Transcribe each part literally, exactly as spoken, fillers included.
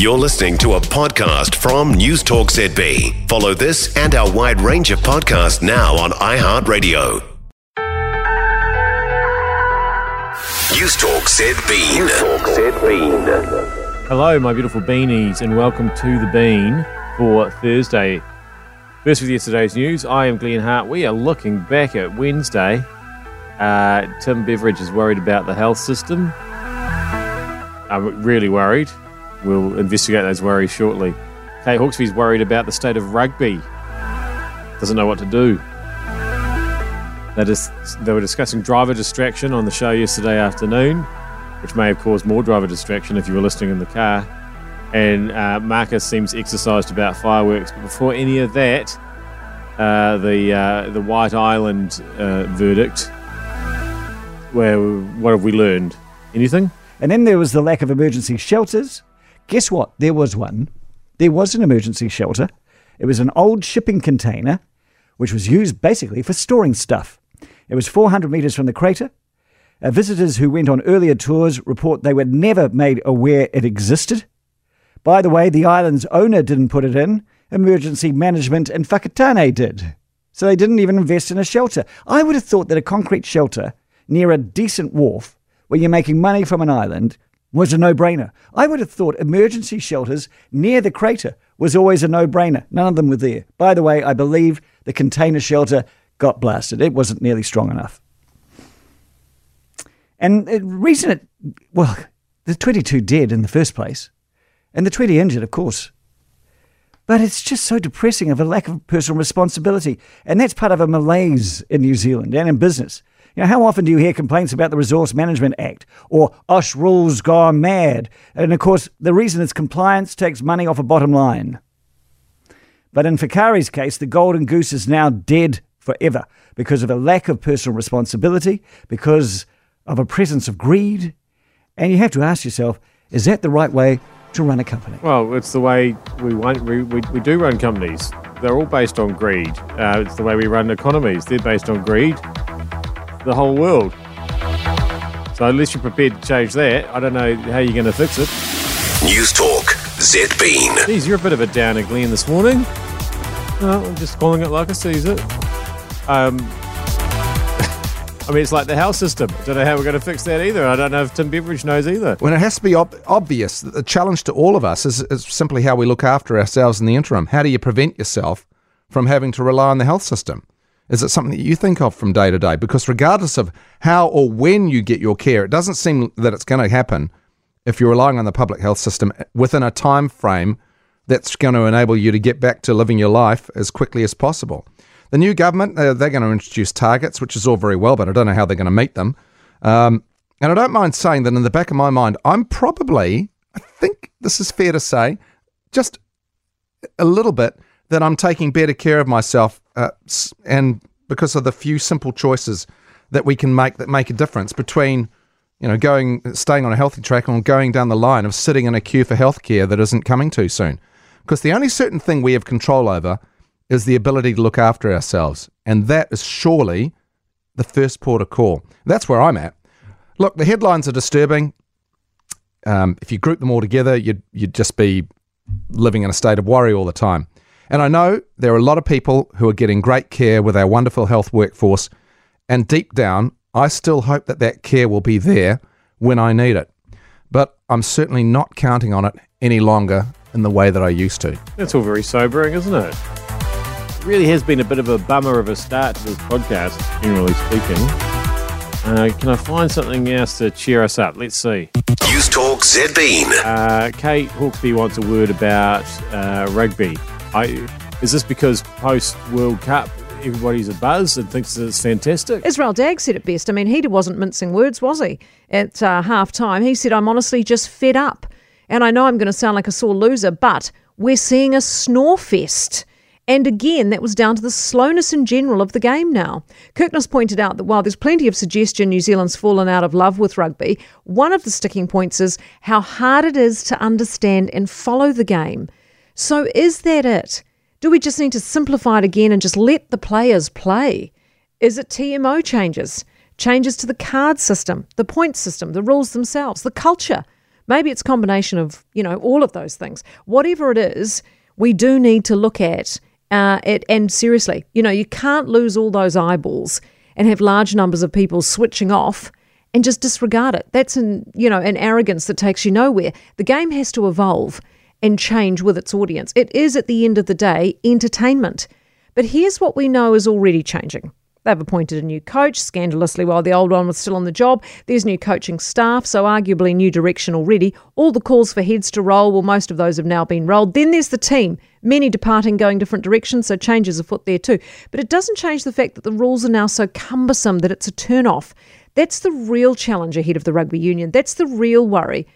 You're listening to a podcast from Newstalk Z B. Follow this and our wide range of podcasts now on iHeartRadio. Newstalk Z B. Newstalk Z B. Hello, my beautiful beanies, and welcome to The Bean for Thursday. First with yesterday's news, I am Glenn Hart. We are looking back at Wednesday. Uh, Tim Beveridge is worried about the health system. I'm really worried. We'll investigate those worries shortly. Kate Hawkesby's worried about the state of rugby. Doesn't know what to do. That is, they were discussing driver distraction on the show yesterday afternoon, which may have caused more driver distraction if you were listening in the car. And uh, Marcus seems exercised about fireworks. But before any of that, uh, the uh, the White Island uh, verdict. Where what have we learned? Anything? And then there was the lack of emergency shelters. Guess what? There was one. There was an emergency shelter. It was an old shipping container, which was used basically for storing stuff. It was four hundred metres from the crater. Uh, visitors who went on earlier tours report they were never made aware it existed. By the way, the island's owner didn't put it in. Emergency Management and Whakatane did. So they didn't even invest in a shelter. I would have thought that a concrete shelter near a decent wharf where you're making money from an island was a no-brainer. I would have thought emergency shelters near the crater was always a no-brainer. None of them were there. By the way, I believe the container shelter got blasted. It wasn't nearly strong enough. And the reason it... Well, there's twenty-two dead in the first place. And the twenty injured, of course. But it's just so depressing of a lack of personal responsibility. And that's part of a malaise in New Zealand and in business. You know, how often do you hear complaints about the Resource Management Act or O S H rules gone mad? And of course, the reason is compliance takes money off a bottom line. But in Fakari's case, the golden goose is now dead forever because of a lack of personal responsibility, because of a presence of greed. And you have to ask yourself, is that the right way to run a company? Well, it's the way we, want, we, we, we do run companies. They're all based on greed. Uh, it's the way we run economies. They're based on greed. The whole world. So unless you're prepared to change that, I don't know how you're going to fix it. News Talk Z-Bean. Jeez, you're a bit of a downer, Glenn, this morning. No, I'm just calling it like I sees it. Um, I mean, it's like the health system. I don't know how we're going to fix that either. I don't know if Tim Beveridge knows either. When it has to be ob- obvious, the challenge to all of us is, is simply how we look after ourselves in the interim. How do you prevent yourself from having to rely on the health system? Is it something that you think of from day to day? Because regardless of how or when you get your care, it doesn't seem that it's going to happen if you're relying on the public health system within a time frame that's going to enable you to get back to living your life as quickly as possible. The new government, uh, they're going to introduce targets, which is all very well, but I don't know how they're going to meet them. Um, and I don't mind saying that in the back of my mind, I'm probably, I think this is fair to say, just a little bit, that I'm taking better care of myself uh, and because of the few simple choices that we can make that make a difference between, you know, going, staying on a healthy track and going down the line of sitting in a queue for healthcare that isn't coming too soon. Because the only certain thing we have control over is the ability to look after ourselves. And that is surely the first port of call. That's where I'm at. Look, the headlines are disturbing. Um, if you group them all together, you'd, you'd just be living in a state of worry all the time. And I know there are a lot of people who are getting great care with our wonderful health workforce, and deep down, I still hope that that care will be there when I need it. But I'm certainly not counting on it any longer in the way that I used to. That's all very sobering, isn't it? It really has been a bit of a bummer of a start to this podcast, generally speaking. Uh, can I find something else to cheer us up? Let's see. Newstalk Z-Bean. Uh, Kate Hawkesby wants a word about uh, rugby. I, is this because post-World Cup everybody's abuzz and thinks that it's fantastic? Israel Dagg said it best. I mean, he wasn't mincing words, was he? At uh, half-time, he said, I'm honestly just fed up. And I know I'm going to sound like a sore loser, but we're seeing a snore fest. And again, that was down to the slowness in general of the game now. Kirkness pointed out that while there's plenty of suggestion New Zealand's fallen out of love with rugby, one of the sticking points is how hard it is to understand and follow the game. So is that it? Do we just need to simplify it again and just let the players play? Is it T M O changes? Changes to the card system, the point system, the rules themselves, the culture? Maybe it's a combination of, you know, all of those things. Whatever it is, we do need to look at uh, it. And seriously, you know, you can't lose all those eyeballs and have large numbers of people switching off and just disregard it. That's an, you know, an arrogance that takes you nowhere. The game has to evolve and change with its audience. It is, at the end of the day, entertainment. But here's what we know is already changing. They've appointed a new coach, scandalously, while the old one was still on the job. There's new coaching staff, so arguably new direction already. All the calls for heads to roll, well, most of those have now been rolled. Then there's the team, many departing, going different directions, so changes afoot there too. But it doesn't change the fact that the rules are now so cumbersome that it's a turn-off. That's the real challenge ahead of the rugby union. That's the real worry.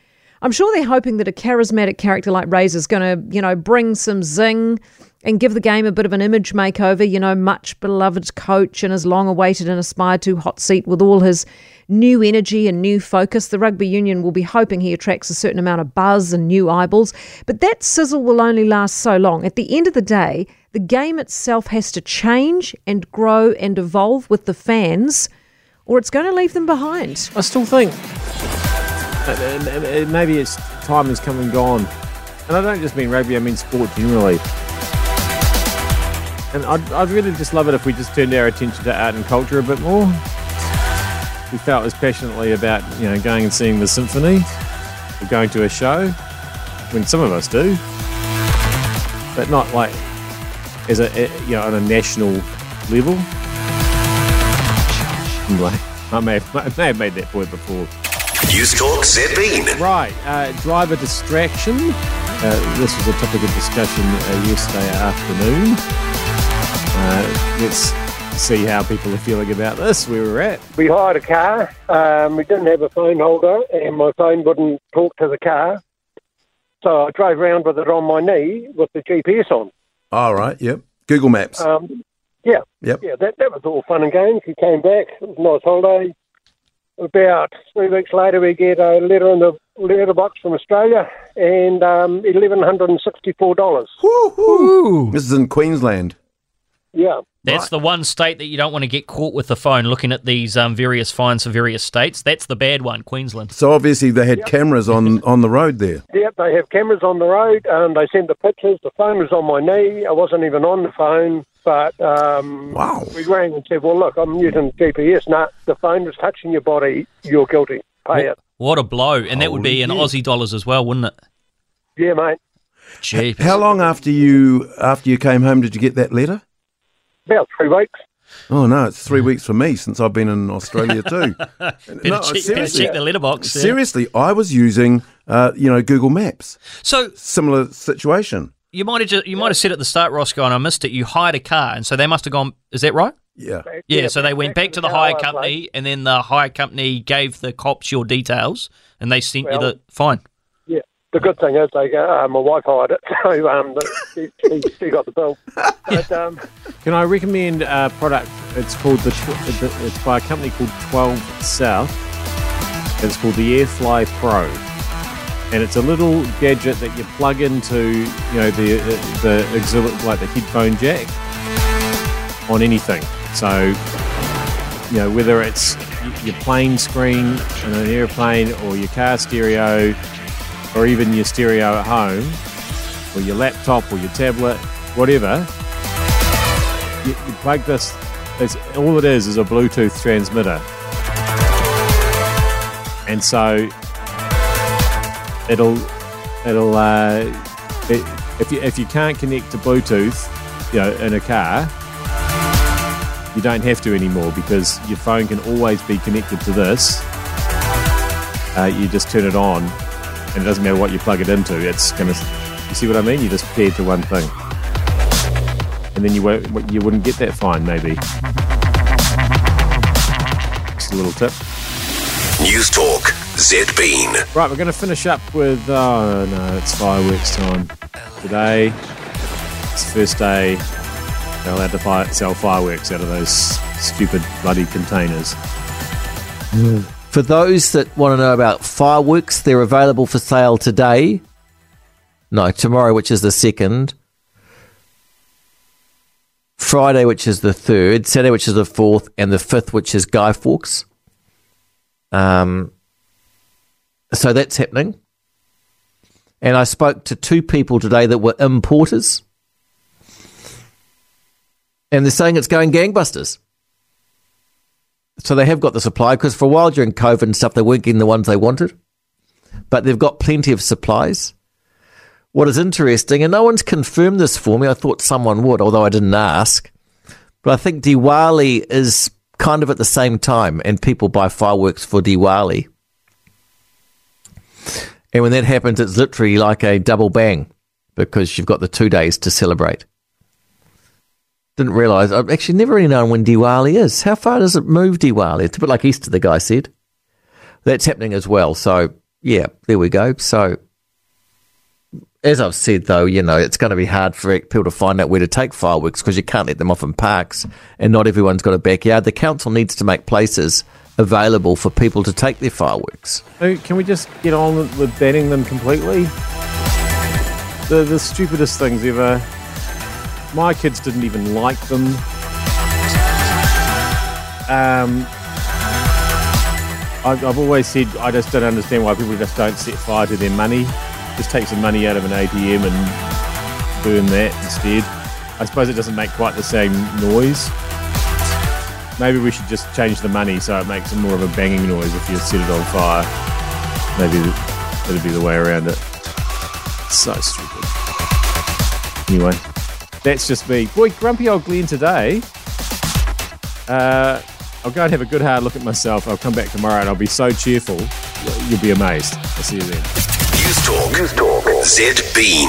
I'm sure they're hoping that a charismatic character like Razor is going to, you know, bring some zing and give the game a bit of an image makeover, you know, much beloved coach and his long-awaited and aspired-to hot seat with all his new energy and new focus. The rugby union will be hoping he attracts a certain amount of buzz and new eyeballs. But that sizzle will only last so long. At the end of the day, the game itself has to change and grow and evolve with the fans, or it's going to leave them behind. I still think maybe it's time has come and gone. And I don't just mean rugby, I mean sport generally. And I'd, I'd really just love it if we just turned our attention to art and culture a bit more. We felt as passionately about, you know, going and seeing the symphony or going to a show. I mean, some of us do. But not like, as a, you know, on a national level. Anyway, I may have, I may have made that point before. Newstalk Z B. Right, uh, driver distraction. Uh, this was a topic of discussion uh, yesterday afternoon. Uh, let's see how people are feeling about this, where we're at. We hired a car, um, we didn't have a phone holder, and my phone wouldn't talk to the car. So I drove around with it on my knee with the G P S on. All right, yep. Google Maps. Um, yeah, yep. yeah that, that was all fun and games. We came back, it was a nice holiday. About three weeks later, we get a letter in the letterbox from Australia and um, one thousand one hundred sixty-four dollars. Woo-hoo! This is in Queensland. Yeah. That's right. The one state that you don't want to get caught with the phone looking at these um, various fines for various states. That's the bad one, Queensland. So obviously they had yep. cameras on, on the road there. Yeah, they have cameras on the road. Um, they sent the pictures. The phone was on my knee. I wasn't even on the phone. But um, wow. we rang and said, well, look, I'm using G P S. Nah, the phone was touching your body. You're guilty. Pay what, it. What a blow. And that Holy would be in yeah. Aussie dollars as well, wouldn't it? Yeah, mate. Jeez. How long after you after you came home did you get that letter? About three weeks. Oh, no, it's three weeks for me since I've been in Australia too. no, check, seriously, check the letterbox. Yeah. Seriously, I was using, uh, you know, Google Maps. So similar situation. You might have just, you might have said at the start, Roscoe, and I missed it, you hired a car, and so they must have gone, is that right? Yeah. Yeah, yeah so they went back, back to the hire company, and then the hire company gave the cops your details, and they sent well, you the fine. Yeah. The good thing is, like, uh, my wife hired it, so um, she, she, she got the bill. But, um, can I recommend a product? It's called the, it's by a company called twelve South. It's called the AirFly Pro, and it's a little gadget that you plug into, you know, the the auxiliary, like the headphone jack, on anything. So, you know, whether it's your plane screen in an airplane, or your car stereo, or even your stereo at home, or your laptop, or your tablet, whatever, you, you plug this, it's, all it is is a Bluetooth transmitter. And so it'll, it'll uh, it, if, you, if you can't connect to Bluetooth, you know, in a car, you don't have to anymore, because your phone can always be connected to this. Uh, you just turn it on, and it doesn't matter what you plug it into, it's going to, you see what I mean? You're just paired to one thing. And then you won't, you wouldn't get that fine, maybe. Just a little tip. News Talk Z-Bean. Right, we're going to finish up with, oh no, it's fireworks time. Today, it's the first day they're allowed to fire, sell fireworks out of those stupid bloody containers. Mm. For those that want to know about fireworks, they're available for sale today. No, tomorrow, which is the second. Friday, which is the third. Saturday, which is the fourth. And the fifth, which is Guy Fawkes. Um, so that's happening. and I spoke to two people today that were importers, and they're saying it's going gangbusters. So they have got the supply, because for a while during COVID and stuff, they weren't getting the ones they wanted, but they've got plenty of supplies. What is interesting, and no one's confirmed this for me, I thought someone would, although I didn't ask, but I think Diwali is kind of at the same time, and people buy fireworks for Diwali. And when that happens, it's literally like a double bang, because you've got the two days to celebrate. Didn't realise. I've actually never really known when Diwali is. How far does it move, Diwali? It's a bit like Easter, the guy said. That's happening as well. So, yeah, there we go. So, as I've said, though, you know, it's going to be hard for people to find out where to take fireworks, because you can't let them off in parks, and not everyone's got a backyard. The council needs to make places available for people to take their fireworks. Can we just get on with banning them completely? They're the stupidest things ever. My kids didn't even like them. Um, I've, I've always said I just don't understand why people just don't set fire to their money. Just take some money out of an A T M and burn that instead. I suppose it doesn't make quite the same noise. Maybe we should just change the money so it makes more of a banging noise if you set it on fire. Maybe that'd be the way around it. So stupid. Anyway. That's just me. Boy, grumpy old Glenn today. Uh, I'll go and have a good hard look at myself. I'll come back tomorrow and I'll be so cheerful. You'll be amazed. I'll see you then. Newstalk. Newstalk. Z B.